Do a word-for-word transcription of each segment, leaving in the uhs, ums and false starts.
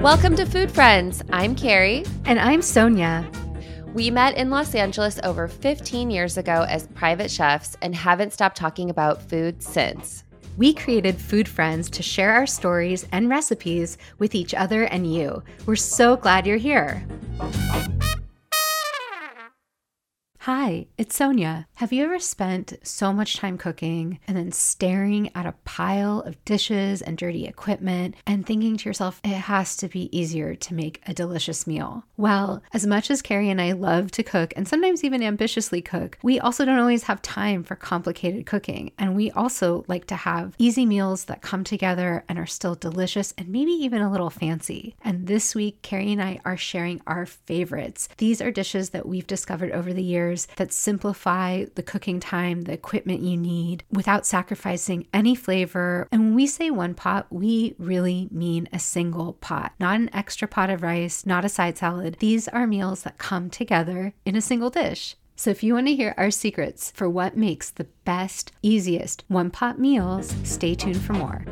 Welcome to Food Friends. I'm Carrie. And I'm Sonia. We met in Los Angeles over fifteen years ago as private chefs and haven't stopped talking about food since. We created Food Friends to share our stories and recipes with each other and you. We're so glad you're here. Hi, it's Sonia. Have you ever spent so much time cooking and then staring at a pile of dishes and dirty equipment and thinking to yourself, it has to be easier to make a delicious meal? Well, as much as Carrie and I love to cook and sometimes even ambitiously cook, we also don't always have time for complicated cooking. And we also like to have easy meals that come together and are still delicious and maybe even a little fancy. And this week, Carrie and I are sharing our favorites. These are dishes that we've discovered over the years that simplify the cooking time, the equipment you need, without sacrificing any flavor. And when we say one pot, we really mean a single pot, not an extra pot of rice, not a side salad. These are meals that come together in a single dish. So if you want to hear our secrets for what makes the best, easiest one-pot meals, stay tuned for more.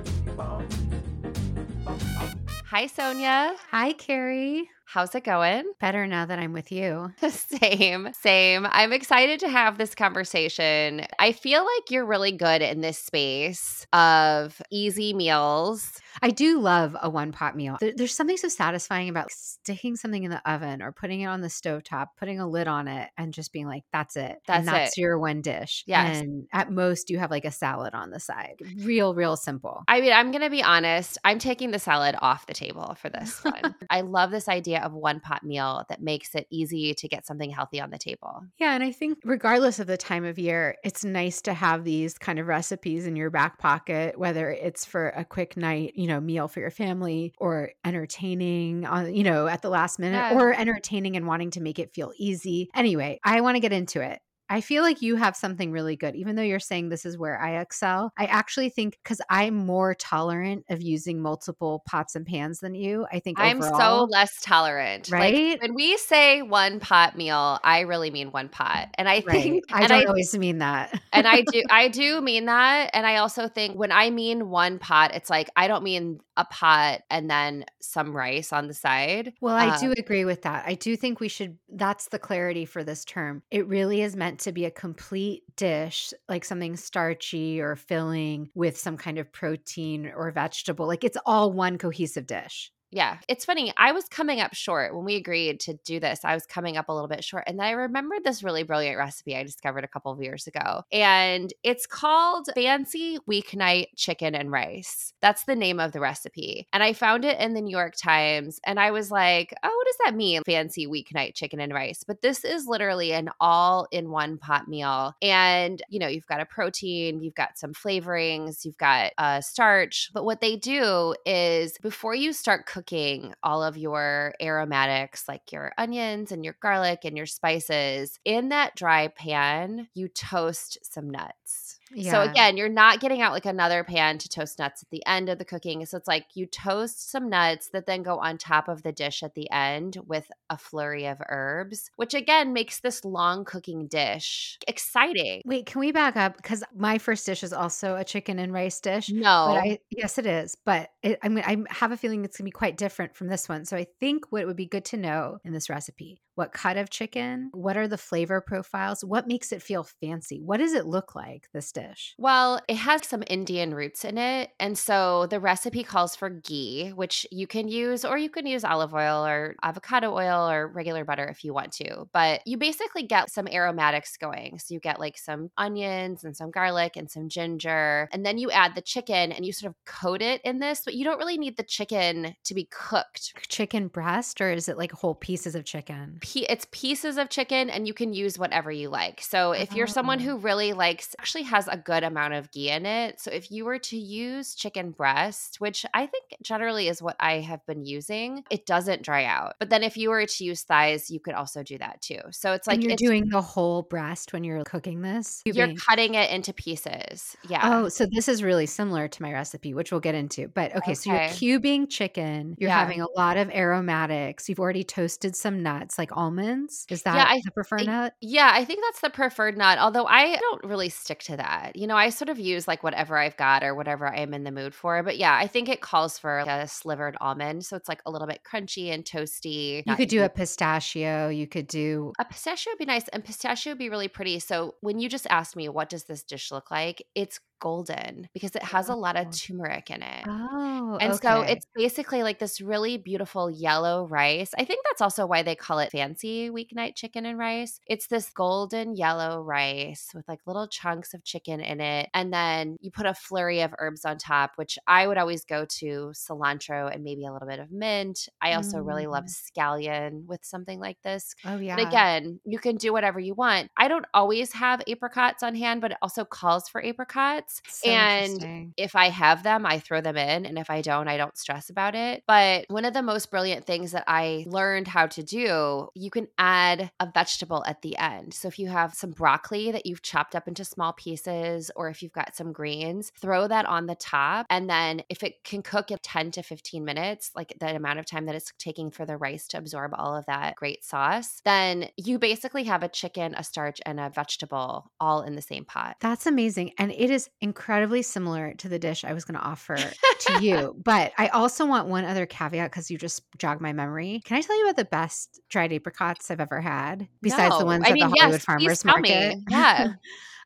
Hi, Sonia. Hi, Carrie. How's it going? Better now that I'm with you. Same, same. I'm excited to have this conversation. I feel like you're really good in this space of easy meals. I do love a one-pot meal. There, there's something so satisfying about sticking something in the oven or putting it on the stovetop, putting a lid on it, and just being like, that's it. That's and that's it. Your one dish. Yes. And at most, you have like a salad on the side. Real, real simple. I mean, I'm going to be honest. I'm taking the salad off the table for this one. I love this idea of one-pot meal that makes it easy to get something healthy on the table. Yeah, and I think regardless of the time of year, it's nice to have these kind of recipes in your back pocket, whether it's for a quick night, you You know, meal for your family, or entertaining on, you know, at the last minute, yeah. or entertaining and wanting to make it feel easy. Anyway, I want to get into it. I feel like you have something really good. Even though you're saying this is where I excel, I actually think because I'm more tolerant of using multiple pots and pans than you, I think I'm overall, so less tolerant. Right? Like, when we say one pot meal, I really mean one pot. And I right. think- I and don't I, always mean that. and I do, I do mean that. And I also think when I mean one pot, it's like, I don't mean a pot and then some rice on the side. Well, I um, do agree with that. I do think we should, that's the clarity for this term. It really is meant to be a complete dish, like something starchy or filling with some kind of protein or vegetable. Like it's all one cohesive dish. Yeah. It's funny. I was coming up short when we agreed to do this. I was coming up a little bit short. And then I remembered this really brilliant recipe I discovered a couple of years ago. And it's called Fancy Weeknight Chicken and Rice. That's the name of the recipe. And I found it in the New York Times. And I was like, oh, what does that mean? Fancy Weeknight Chicken and Rice. But this is literally an all-in-one pot meal. And, you know, you've got a protein, you've got some flavorings, you've got uh, starch. But what they do is before you start cooking, cooking all of your aromatics like your onions and your garlic and your spices in that dry pan, you toast some nuts. Yeah. So again, you're not getting out like another pan to toast nuts at the end of the cooking. So it's like you toast some nuts that then go on top of the dish at the end with a flurry of herbs, which again makes this long cooking dish exciting. Wait, can we back up? Because my first dish is also a chicken and rice dish. No. But I, yes, it is. But it, I mean, I have a feeling it's going to be quite different from this one. So I think what would be good to know in this recipe, what cut of chicken? What are the flavor profiles? What makes it feel fancy? What does it look like, this dish? Well, it has some Indian roots in it. And so the recipe calls for ghee, which you can use, or you can use olive oil or avocado oil or regular butter if you want to. But you basically get some aromatics going. So you get like some onions and some garlic and some ginger. And then you add the chicken and you sort of coat it in this, but you don't really need the chicken to be cooked. Chicken breast, or is it like whole pieces of chicken? It's pieces of chicken, and you can use whatever you like. So if you're someone who really likes, actually has a good amount of ghee in it. So if you were to use chicken breast, which I think generally is what I have been using, it doesn't dry out. But then if you were to use thighs, you could also do that too. So it's like- and you're it's, doing the whole breast when you're cooking this? You're cutting it into pieces. Yeah. Oh, so this is really similar to my recipe, which we'll get into. But okay, okay. so you're cubing chicken. You're yeah. having a lot of aromatics. You've already toasted some nuts, like almonds. Is that yeah, I, the preferred I, nut? Yeah, I think that's the preferred nut. Although I don't really stick to that. that. You know, I sort of use like whatever I've got or whatever I am in the mood for. But yeah, I think it calls for like a slivered almond. So it's like a little bit crunchy and toasty. You could do a pistachio. You could do – A pistachio would be nice. And pistachio would be really pretty. So when you just asked me, what does this dish look like? It's golden because it has a lot of turmeric in it. Oh, And okay. so it's basically like this really beautiful yellow rice. I think that's also why they call it Fancy Weeknight Chicken and Rice. It's this golden yellow rice with like little chunks of chicken in it. And then you put a flurry of herbs on top, which I would always go to cilantro and maybe a little bit of mint. I also mm. really love scallion with something like this. Oh, yeah. But again, you can do whatever you want. I don't always have apricots on hand, but it also calls for apricots. So and if I have them, I throw them in. And if I don't, I don't stress about it. But one of the most brilliant things that I learned how to do, you can add a vegetable at the end. So if you have some broccoli that you've chopped up into small pieces, or if you've got some greens, throw that on the top. And then if it can cook in ten to fifteen minutes, like the amount of time that it's taking for the rice to absorb all of that great sauce, then you basically have a chicken, a starch, and a vegetable all in the same pot. That's amazing. And it is incredibly similar to the dish I was going to offer to you. But I also want one other caveat because you just jogged my memory. Can I tell you about the best dried apricots I've ever had besides no. the ones I at mean, the Hollywood yes, Farmers Market? Me. Yeah.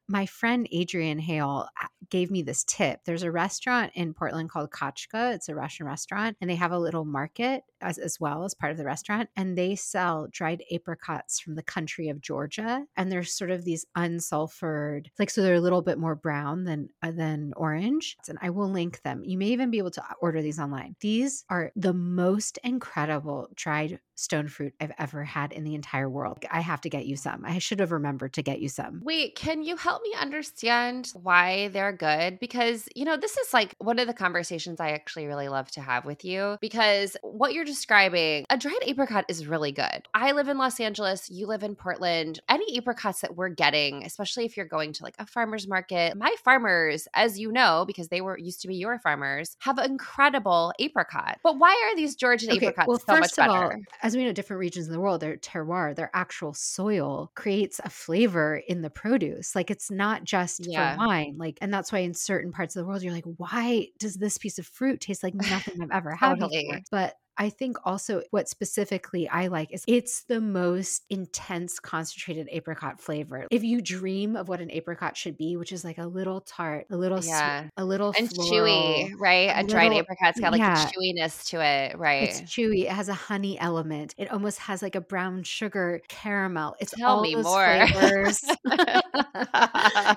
My friend Adrian Hale gave me this tip. There's a restaurant in Portland called Kachka. It's a Russian restaurant, and they have a little market as, as well as part of the restaurant, and they sell dried apricots from the country of Georgia, and they're sort of these unsulfured, like so they're a little bit more brown than uh, than orange, and I will link them. You may even be able to order these online. These are the most incredible dried stone fruit I've ever had in the entire world. I have to get you some. I should have remembered to get you some. Wait, can you help me understand why they're good? Because, you know, this is like one of the conversations I actually really love to have with you, because what you're describing, a dried apricot is really good. I live in Los Angeles. You live in Portland. Any apricots that we're getting, especially if you're going to like a farmer's market, my farmers, as you know, because they were used to be your farmers, have incredible apricot. But why are these Georgian okay, apricots well, so much better? All, As we know, different regions in the world, their terroir, their actual soil creates a flavor in the produce. Like it's not just yeah. for wine. Like, and that's why in certain parts of the world, you're like, why does this piece of fruit taste like nothing I've ever had totally. before? But I think also what specifically I like is it's the most intense concentrated apricot flavor. If you dream of what an apricot should be, which is like a little tart, a little yeah. sweet, a little and floral, chewy, right? A, a dried little, apricot's got like yeah. a chewiness to it, right? It's chewy. It has a honey element. It almost has like a brown sugar caramel. It's Tell all me those more. flavors.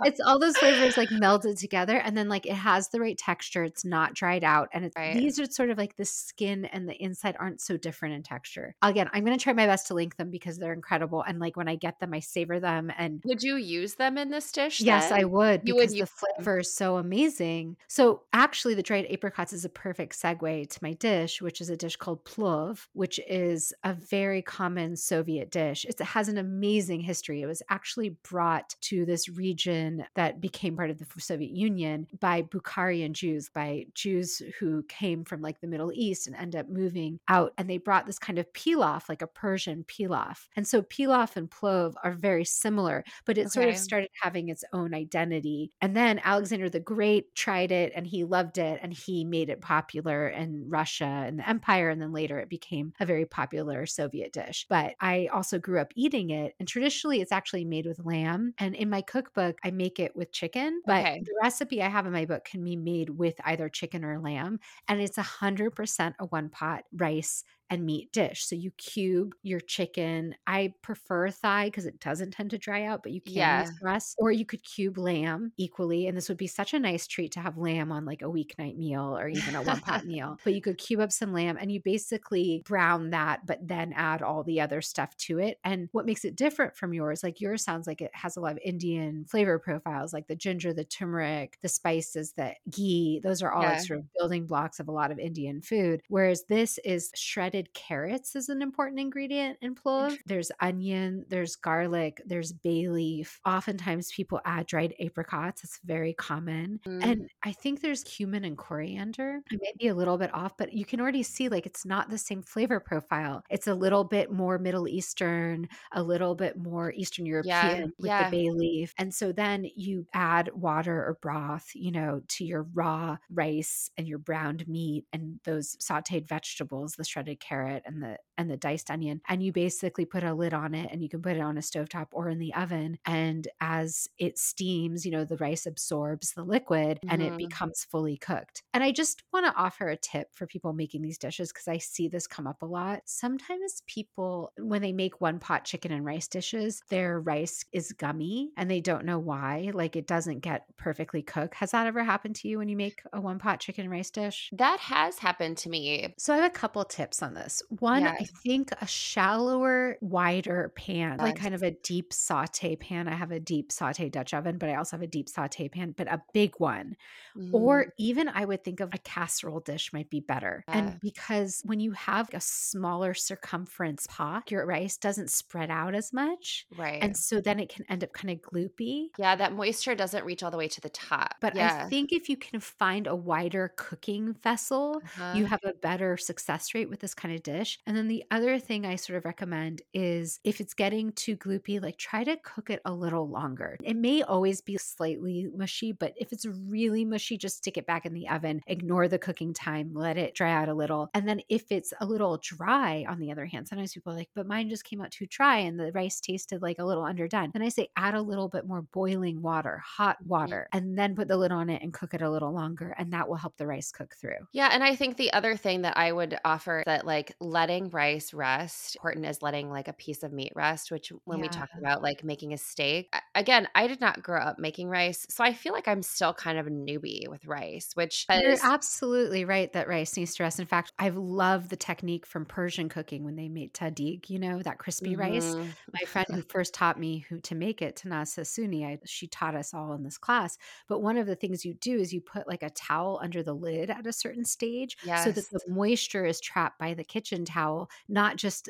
It's all those flavors like melded together, and then like it has the right texture. It's not dried out, and it's, right. these are sort of like the skin and the inside inside aren't so different in texture. Again, I'm going to try my best to link them because they're incredible. And like when I get them, I savor them. And would you use them in this dish? Yes, then? I would you because would the flavor them. is so amazing. So actually the dried apricots is a perfect segue to my dish, which is a dish called Plov, which is a very common Soviet dish. It's, it has an amazing history. It was actually brought to this region that became part of the Soviet Union by Bukharian Jews, by Jews who came from like the Middle East and end up moving out, and they brought this kind of pilaf, like a Persian pilaf. And so pilaf and plov are very similar, but it okay. sort of started having its own identity. And then Alexander the Great tried it and he loved it and he made it popular in Russia and the empire. And then later it became a very popular Soviet dish. But I also grew up eating it. And traditionally it's actually made with lamb. And in my cookbook, I make it with chicken, but okay. the recipe I have in my book can be made with either chicken or lamb. And it's one hundred percent a one pot rice and meat dish. So you cube your chicken. I prefer thigh because it doesn't tend to dry out, but you can yeah. use breast, or you could cube lamb equally. And this would be such a nice treat to have lamb on like a weeknight meal or even a one pot meal. But you could cube up some lamb and you basically brown that, but then add all the other stuff to it. And what makes it different from yours, like yours sounds like it has a lot of Indian flavor profiles, like the ginger, the turmeric, the spices, the ghee. Those are all yeah. like sort of building blocks of a lot of Indian food. Whereas this is shredded shredded carrots is an important ingredient in plov. There's onion, there's garlic, there's bay leaf. Oftentimes people add dried apricots. It's very common. Mm. And I think there's cumin and coriander. I may be a little bit off, but you can already see like it's not the same flavor profile. It's a little bit more Middle Eastern, a little bit more Eastern European yeah. with yeah. the bay leaf. And so then you add water or broth, you know, to your raw rice and your browned meat and those sauteed vegetables, the shredded carrot and the and the diced onion. And you basically put a lid on it, and you can put it on a stovetop or in the oven. And as it steams, you know, the rice absorbs the liquid and mm-hmm. it becomes fully cooked. And I just want to offer a tip for people making these dishes because I see this come up a lot. Sometimes people, when they make one pot chicken and rice dishes, their rice is gummy and they don't know why. Like it doesn't get perfectly cooked. Has that ever happened to you when you make a one pot chicken and rice dish? That has happened to me. So I have a couple tips on this. One, yeah. I think a shallower, wider pan, like kind of a deep saute pan. I have a deep saute Dutch oven, but I also have a deep saute pan, but a big one. Mm. Or even I would think of a casserole dish might be better. Yeah. And because when you have a smaller circumference pot, your rice doesn't spread out as much. Right. And so then it can end up kind of gloopy. Yeah, that moisture doesn't reach all the way to the top. But yeah. I think if you can find a wider cooking vessel, uh-huh. you have a better success rate with this kind of dish. And then the other thing I sort of recommend is if it's getting too gloopy, like try to cook it a little longer. It may always be slightly mushy, but if it's really mushy, just stick it back in the oven, ignore the cooking time, let it dry out a little. And then if it's a little dry, on the other hand, sometimes people are like, but mine just came out too dry and the rice tasted like a little underdone. And I say add a little bit more boiling water, hot water, and then put the lid on it and cook it a little longer. And that will help the rice cook through. Yeah. And I think the other thing that I would offer that like letting rice rest, important is letting like a piece of meat rest, which when yeah. we talk about like making a steak, again, I did not grow up making rice. So I feel like I'm still kind of a newbie with rice, which is- You're absolutely right that rice needs to rest. In fact, I've loved the technique from Persian cooking when they made tadig, you know, that crispy mm-hmm. rice. My friend who first taught me who to make it, Tanaz Sassouni, I, she taught us all in this class. But one of the things you do is you put like a towel under the lid at a certain stage yes. so that the moisture is trapped by the kitchen towel, not just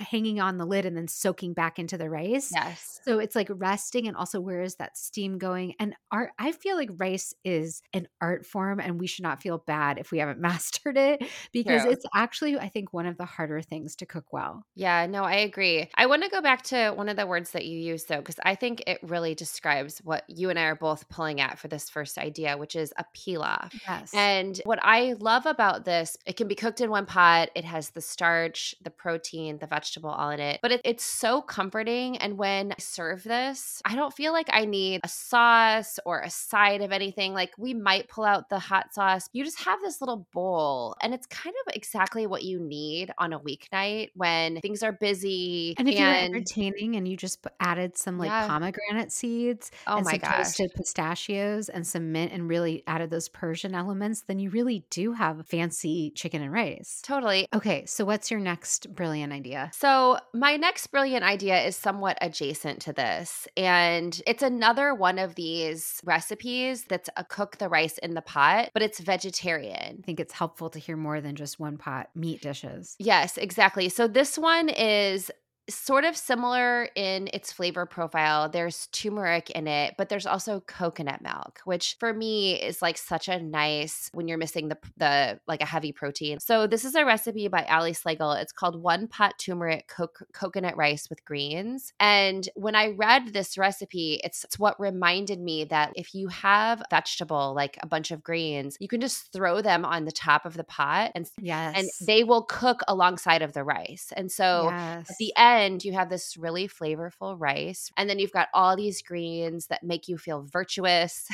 hanging on the lid and then soaking back into the rice. Yes. So it's like resting and also where is that steam going? And art, I feel like rice is an art form and we should not feel bad if we haven't mastered it because True. It's actually, I think, one of the harder things to cook well. Yeah, no, I agree. I want to go back to one of the words that you used though, because I think it really describes what you and I are both pulling at for this first idea, which is a pilaf. Yes. And what I love about this, it can be cooked in one pot. It has the starch, the protein, the vegetable, vegetable all in it, but it, it's so comforting. And when I serve this, I don't feel like I need a sauce or a side of anything. Like we might pull out the hot sauce. You just have this little bowl and it's kind of exactly what you need on a weeknight when things are busy. And if and, you're entertaining and you just added some like yeah. pomegranate seeds oh and my some gosh. toasted pistachios and some mint and really added those Persian elements, then you really do have fancy chicken and rice. Totally. Okay. So what's your next brilliant idea? So my next brilliant idea is somewhat adjacent to this, and it's another one of these recipes that's a cook the rice in the pot, but it's vegetarian. I think it's helpful to hear more than just one pot meat dishes. Yes, exactly. So this one is sort of similar in its flavor profile. There's turmeric in it, but there's also coconut milk, which for me is like such a nice when you're missing the the like a heavy protein. So this is a recipe by Ali Slagle. It's called One Pot Turmeric Co- Coconut Rice with Greens. And when I read this recipe, it's, it's what reminded me that if you have vegetable, like a bunch of greens, you can just throw them on the top of the pot and, yes. and they will cook alongside of the rice. And so yes. at the end, And you have this really flavorful rice, and then you've got all these greens that make you feel virtuous.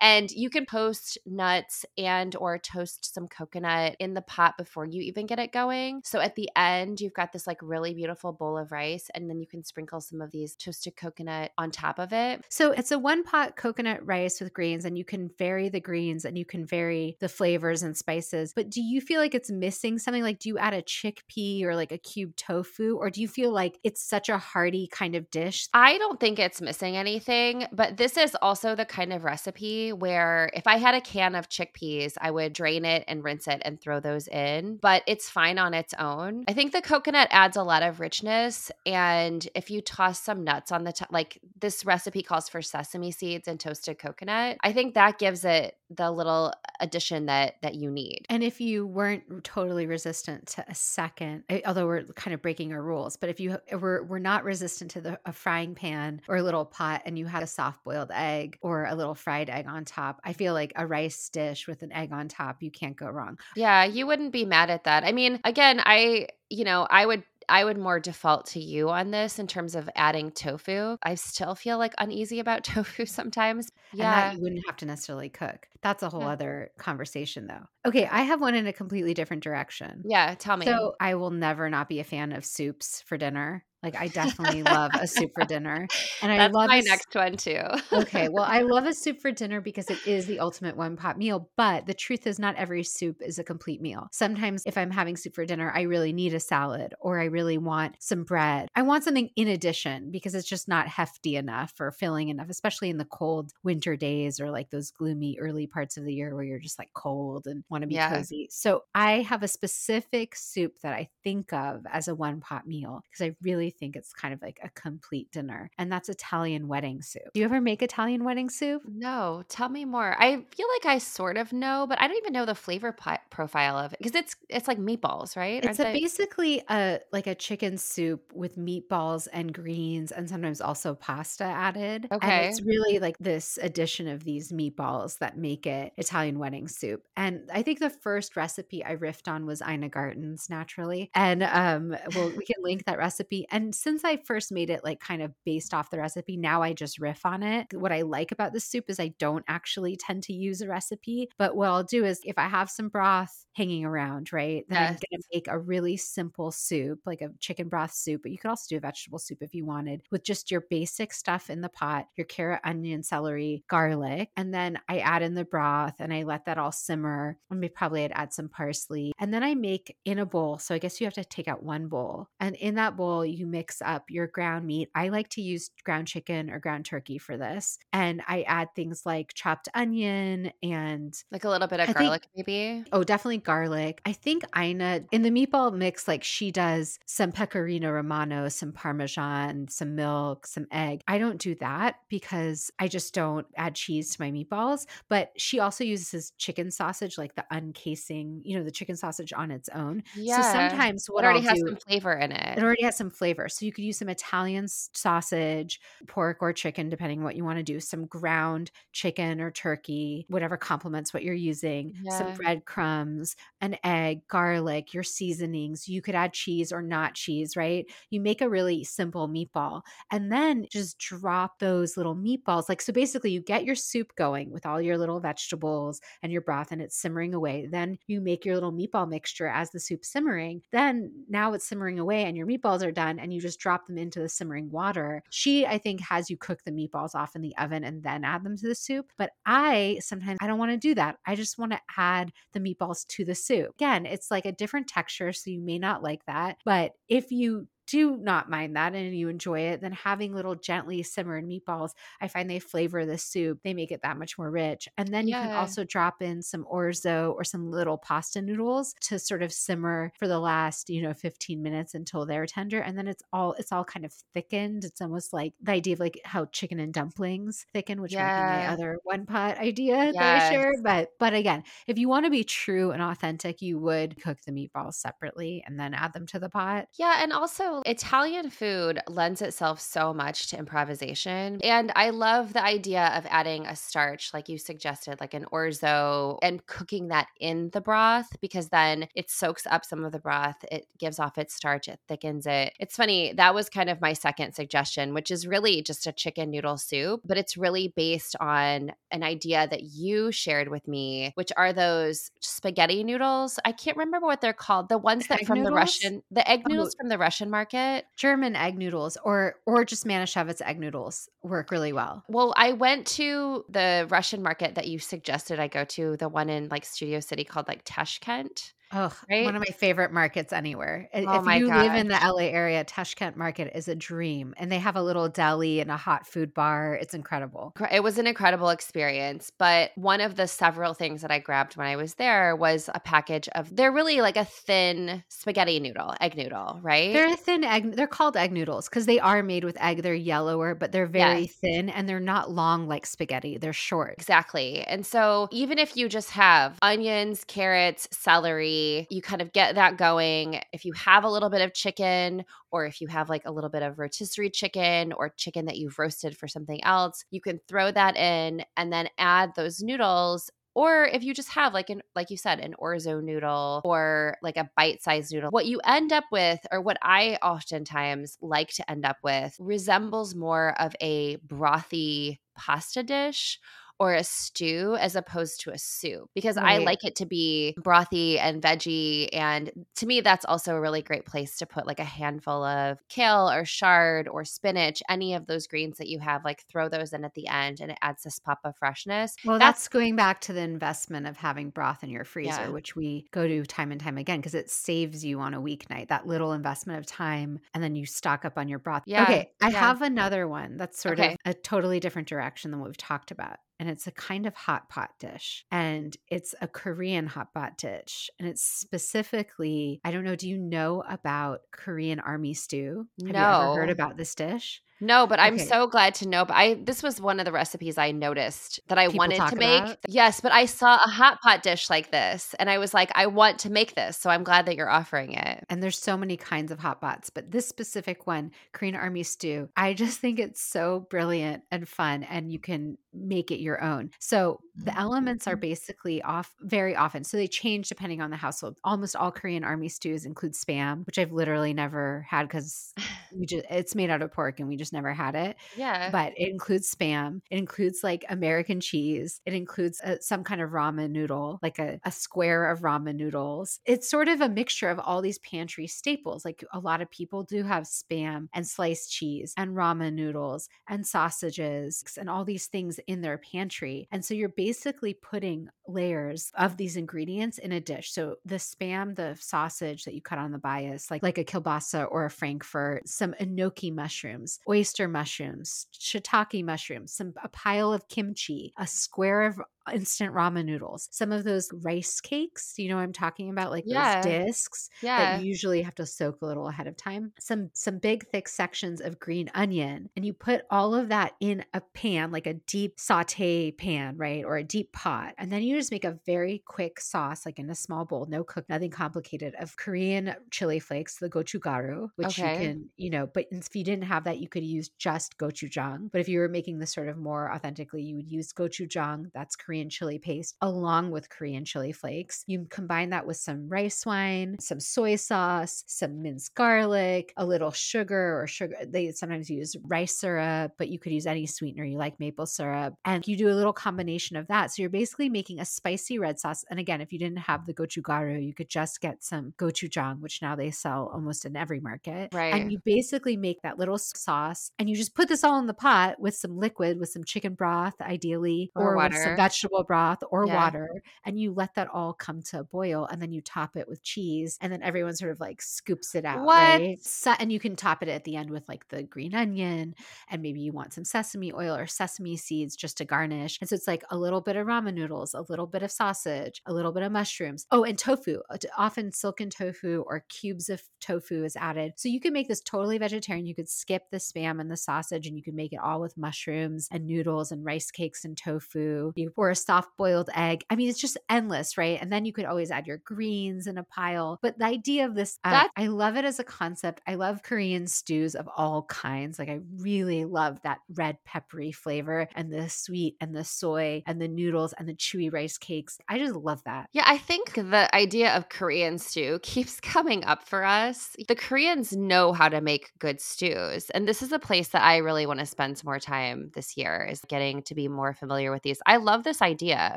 And you can post nuts and or toast some coconut in the pot before you even get it going. So at the end, you've got this like really beautiful bowl of rice, and then you can sprinkle some of these toasted coconut on top of it. So it's a one pot coconut rice with greens, and you can vary the greens and you can vary the flavors and spices. But do you feel like it's missing something? Like do you add a chickpea or like a cubed tofu, or do you feel like it's such a hearty kind of dish. I don't think it's missing anything, but this is also the kind of recipe where if I had a can of chickpeas, I would drain it and rinse it and throw those in, but it's fine on its own. I think the coconut adds a lot of richness, and if you toss some nuts on the top, like this recipe calls for sesame seeds and toasted coconut, I think that gives it the little addition that that you need. And if you weren't totally resistant to a second, although we're kind of breaking our rules, but if you were, were not resistant to the, a frying pan or a little pot, and you had a soft boiled egg or a little fried egg on top, I feel like a rice dish with an egg on top, you can't go wrong. Yeah, you wouldn't be mad at that. I mean, again, I, you know, I would I would more default to you on this in terms of adding tofu. I still feel like uneasy about tofu sometimes. Yeah. And that you wouldn't have to necessarily cook. That's a whole yeah. other conversation though. Okay. I have one in a completely different direction. Yeah. Tell me. So I will never not be a fan of soups for dinner. Like I definitely love a soup for dinner. And I That's love my a, next one too. Okay. Well, I love a soup for dinner because it is the ultimate one pot meal, but the truth is not every soup is a complete meal. Sometimes if I'm having soup for dinner, I really need a salad or I really want some bread. I want something in addition because it's just not hefty enough or filling enough, especially in the cold winter days or like those gloomy early parts of the year where you're just like cold and want to be yeah. cozy. So I have a specific soup that I think of as a one pot meal because I really think it's kind of like a complete dinner, and that's Italian wedding soup. Do you ever make Italian wedding soup? No, tell me more. I feel like I sort of know, but I don't even know the flavor po- profile of it because it's it's like meatballs, right? It's a, basically a like a chicken soup with meatballs and greens, and sometimes also pasta added. Okay, and it's really like this addition of these meatballs that make it Italian wedding soup. And I think the first recipe I riffed on was Ina Garten's, naturally, and um, well, we can link that recipe. And since I first made it like kind of based off the recipe, now I just riff on it. What I like about this soup is I don't actually tend to use a recipe, but what I'll do is if I have some broth hanging around, right, then yes. I'm going to make a really simple soup, like a chicken broth soup, but you could also do a vegetable soup if you wanted, with just your basic stuff in the pot, your carrot, onion, celery, garlic. And then I add in the broth and I let that all simmer. And probably I'd add some parsley. And then I make in a bowl. So I guess you have to take out one bowl. And in that bowl, you You mix up your ground meat. I like to use ground chicken or ground turkey for this. And I add things like chopped onion and like a little bit of I garlic think, maybe. Oh, definitely garlic. I think Ina in the meatball mix, like she does some pecorino romano, some Parmesan, some milk, some egg. I don't do that because I just don't add cheese to my meatballs. But she also uses chicken sausage, like the uncasing, you know, the chicken sausage on its own. Yeah. So sometimes what it already I'll has do, some flavor in it. It already has some flavor. Flavor. So you could use some Italian sausage, pork or chicken, depending on what you want to do, some ground chicken or turkey, whatever complements what you're using, yeah. some breadcrumbs, an egg, garlic, your seasonings. You could add cheese or not cheese, right? You make a really simple meatball and then just drop those little meatballs. Like, so basically you get your soup going with all your little vegetables and your broth and it's simmering away. Then you make your little meatball mixture as the soup's simmering. Then now it's simmering away and your meatballs are done. And you just drop them into the simmering water. She, I think, has you cook the meatballs off in the oven and then add them to the soup. But I sometimes I don't want to do that. I just want to add the meatballs to the soup. Again, it's like a different texture, so you may not like that. But if you do not mind that and you enjoy it, then having little gently simmered meatballs, I find they flavor the soup. They make it that much more rich. And then yeah. you can also drop in some orzo or some little pasta noodles to sort of simmer for the last, you know, fifteen minutes until they're tender. And then it's all, it's all kind of thickened. It's almost like the idea of like how chicken and dumplings thicken, which yeah. might be my other one pot idea yes. that I share. But, but again, if you want to be true and authentic, you would cook the meatballs separately and then add them to the pot. Yeah. And also, Italian food lends itself so much to improvisation. And I love the idea of adding a starch, like you suggested, like an orzo, and cooking that in the broth, because then it soaks up some of the broth. It gives off its starch. It thickens it. It's funny. That was kind of my second suggestion, which is really just a chicken noodle soup, but it's really based on an idea that you shared with me, which are those spaghetti noodles. I can't remember what they're called. The ones that egg from noodles? the Russian, the egg noodles oh. from the Russian market. Market. German egg noodles or or just Manischewitz egg noodles work really well. Well, I went to the Russian market that you suggested I go to, the one in like Studio City called like Tashkent Oh, right? One of my favorite markets anywhere. Oh, if my you God. live in the L A area, Tashkent Market is a dream. And they have a little deli and a hot food bar. It's incredible. It was an incredible experience. But one of the several things that I grabbed when I was there was a package of, they're really like a thin spaghetti noodle, egg noodle, right? They're a thin egg. They're called egg noodles because they are made with egg. They're yellower, but they're very yes. thin and they're not long like spaghetti. They're short. Exactly. And so even if you just have onions, carrots, celery, you kind of get that going. If you have a little bit of chicken, or if you have like a little bit of rotisserie chicken or chicken that you've roasted for something else, you can throw that in and then add those noodles. Or if you just have like an, like you said, an orzo noodle or like a bite-sized noodle, what you end up with, or what I oftentimes like to end up with, resembles more of a brothy pasta dish or a stew as opposed to a soup, because right. I like it to be brothy and veggie. And to me, that's also a really great place to put like a handful of kale or chard or spinach, any of those greens that you have, like throw those in at the end and it adds this pop of freshness. Well, that's, that's going back to the investment of having broth in your freezer, yeah. which we go to time and time again because it saves you on a weeknight, that little investment of time, and then you stock up on your broth. Yeah. Okay, I yeah. have another one that's sort okay. of a totally different direction than what we've talked about. And it's a kind of hot pot dish, and it's a Korean hot pot dish. And it's specifically, I don't know, do you know about Korean Army stew? Have no. you ever heard about this dish? No, but okay. I'm so glad to know. But I this was one of the recipes I noticed that I People wanted to make. About. Yes, but I saw a hot pot dish like this and I was like, I want to make this. So I'm glad that you're offering it. And there's so many kinds of hot pots, but this specific one, Korean Army stew, I just think it's so brilliant and fun, and you can make it your own. So the elements are basically off very often. So they change depending on the household. Almost all Korean Army stews include Spam, which I've literally never had because we just it's made out of pork and we just never had it. Yeah. But it includes Spam. It includes like American cheese. It includes a, some kind of ramen noodle, like a, a square of ramen noodles. It's sort of a mixture of all these pantry staples. Like a lot of people do have Spam and sliced cheese and ramen noodles and sausages and all these things in their pantry. And so you're basically putting layers of these ingredients in a dish. So the Spam, the sausage that you cut on the bias, like, like a kielbasa or a frankfurt, some enoki mushrooms, oyster mushrooms, shiitake mushrooms, some a pile of kimchi, a square of instant ramen noodles, some of those rice cakes, you know what I'm talking about, like yeah. those discs yeah. that you usually have to soak a little ahead of time, some some big thick sections of green onion. And you put all of that in a pan, like a deep saute pan, right, or a deep pot. And then you just make a very quick sauce, like in a small bowl, no cook, nothing complicated, of Korean chili flakes, the gochugaru, which okay. you can, you know, but if you didn't have that, you could use just gochujang. But if you were making this sort of more authentically, you would use gochujang, that's Korean Korean chili paste, along with Korean chili flakes. You combine that with some rice wine, some soy sauce, some minced garlic, a little sugar or sugar. They sometimes use rice syrup, but you could use any sweetener you like, maple syrup. And you do a little combination of that. So you're basically making a spicy red sauce. And again, if you didn't have the gochugaru, you could just get some gochujang, which now they sell almost in every market. Right. And you basically make that little sauce and you just put this all in the pot with some liquid, with some chicken broth, ideally, or, or water. With some vegetable broth or yeah. water, and you let that all come to a boil, and then you top it with cheese, and then everyone sort of like scoops it out. What? Right? So, and you can top it at the end with like the green onion, and maybe you want some sesame oil or sesame seeds just to garnish. And so it's like a little bit of ramen noodles, a little bit of sausage, a little bit of mushrooms. Oh, and tofu. Often silken tofu or cubes of tofu is added. So you can make this totally vegetarian. You could skip the Spam and the sausage, and you can make it all with mushrooms and noodles and rice cakes and tofu. You pour a soft boiled egg. I mean, it's just endless, right? And then you could always add your greens in a pile. But the idea of this, um, I love it as a concept. I love Korean stews of all kinds. Like I really love that red peppery flavor and the sweet and the soy and the noodles and the chewy rice cakes. I just love that. Yeah, I think the idea of Korean stew keeps coming up for us. The Koreans know how to make good stews. And this is a place that I really want to spend some more time this year, is getting to be more familiar with these. I love this idea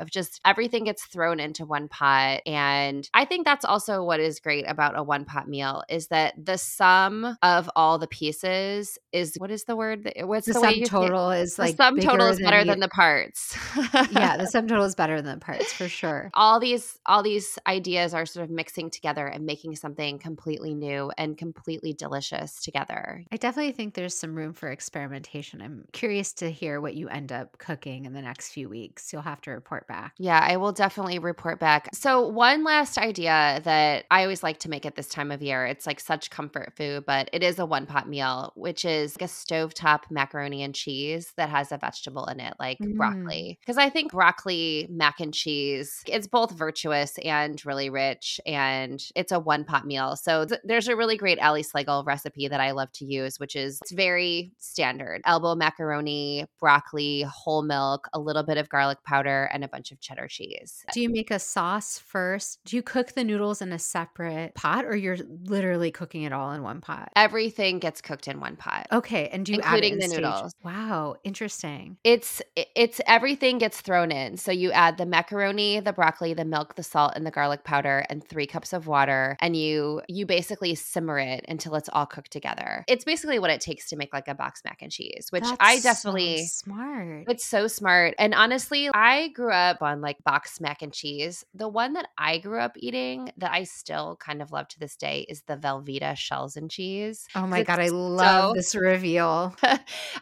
of just everything gets thrown into one pot. And I think that's also what is great about a one pot meal, is that the sum of all the pieces is, what is the word? What's the, the sum way total is like the sum total is better than, than the parts. Yeah, the sum total is better than the parts for sure. All these all these ideas are sort of mixing together and making something completely new and completely delicious together. I definitely think there's some room for experimentation. I'm curious to hear what you end up cooking in the next few weeks. You'll have to report back. Yeah, I will definitely report back. So one last idea that I always like to make at this time of year, it's like such comfort food, but it is a one-pot meal, which is like a stovetop macaroni and cheese that has a vegetable in it, like mm. broccoli. Because I think broccoli mac and cheese, it's both virtuous and really rich, and it's a one-pot meal. So th- there's a really great Ali Slagle recipe that I love to use, which is it's very standard. Elbow macaroni, broccoli, whole milk, a little bit of garlic powder, and a bunch of cheddar cheese. Do you make a sauce first? Do you cook the noodles in a separate pot, or you're literally cooking it all in one pot? Everything gets cooked in one pot. Okay. And do you including add in the stage? Noodles. Wow. Interesting. It's it's everything gets thrown in. So you add the macaroni, the broccoli, the milk, the salt, and the garlic powder, and three cups of water. And you you basically simmer it until it's all cooked together. It's basically what it takes to make like a box mac and cheese, which That's I definitely so smart. It's so smart. And honestly, I grew up on like box mac and cheese. The one that I grew up eating that I still kind of love to this day is the Velveeta shells and cheese. Oh my God, I love so, this reveal.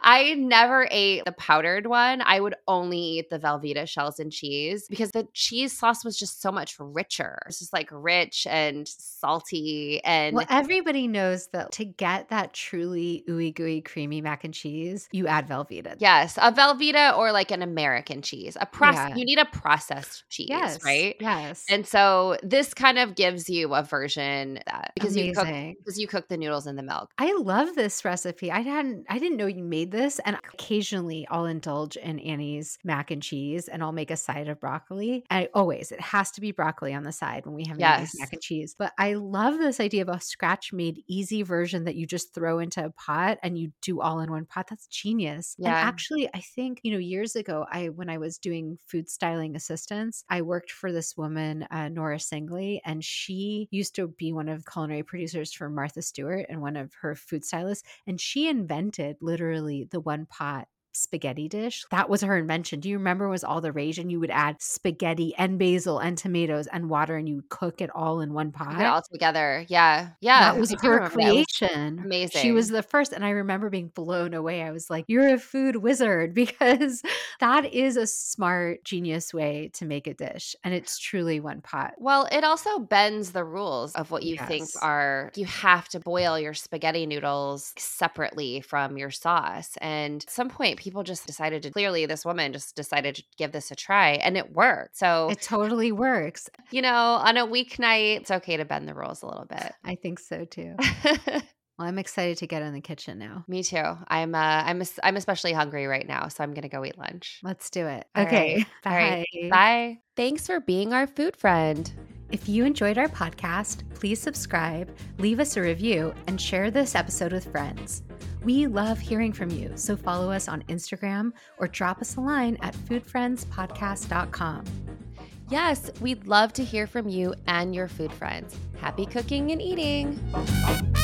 I never ate the powdered one. I would only eat the Velveeta shells and cheese because the cheese sauce was just so much richer. It's just like rich and salty. And well, everybody knows that to get that truly ooey gooey creamy mac and cheese, you add Velveeta. Yes, a Velveeta or like an American cheese. A process. Yeah. You need a processed cheese, yes, right? Yes. And so this kind of gives you a version of that because Amazing. you cook because you cook the noodles in the milk. I love this recipe. I hadn't I didn't know you made this, and occasionally I'll indulge in Annie's mac and cheese, and I'll make a side of broccoli. I always it has to be broccoli on the side when we have yes. Annie's mac and cheese. But I love this idea of a scratch made easy version that you just throw into a pot and you do all in one pot. That's genius. Yeah. And actually, I think, you know, years ago, I when I was doing food styling assistance, I worked for this woman, uh, Nora Singley, and she used to be one of culinary producers for Martha Stewart and one of her food stylists. And she invented literally the one pot spaghetti dish. That was her invention. Do you remember it was all the rage? And you would add spaghetti and basil and tomatoes and water, and you would cook it all in one pot. It all together. Yeah. Yeah. That was her creation. Was amazing. She was the first. And I remember being blown away. I was like, you're a food wizard, because that is a smart, genius way to make a dish. And it's truly one pot. Well, it also bends the rules of what you yes. think are, you have to boil your spaghetti noodles separately from your sauce. And at some point, people People just decided to, clearly this woman just decided to give this a try, and it worked. So it totally works. You know, on a weeknight, it's okay to bend the rules a little bit. I think so too. Well, I'm excited to get in the kitchen now. Me too. I'm uh, I'm I'm especially hungry right now, so I'm going to go eat lunch. Let's do it. All okay. Right. Bye. Right. Bye. Thanks for being our food friend. If you enjoyed our podcast, please subscribe, leave us a review, and share this episode with friends. We love hearing from you, so follow us on Instagram or drop us a line at food friends podcast dot com. Yes, we'd love to hear from you and your food friends. Happy cooking and eating.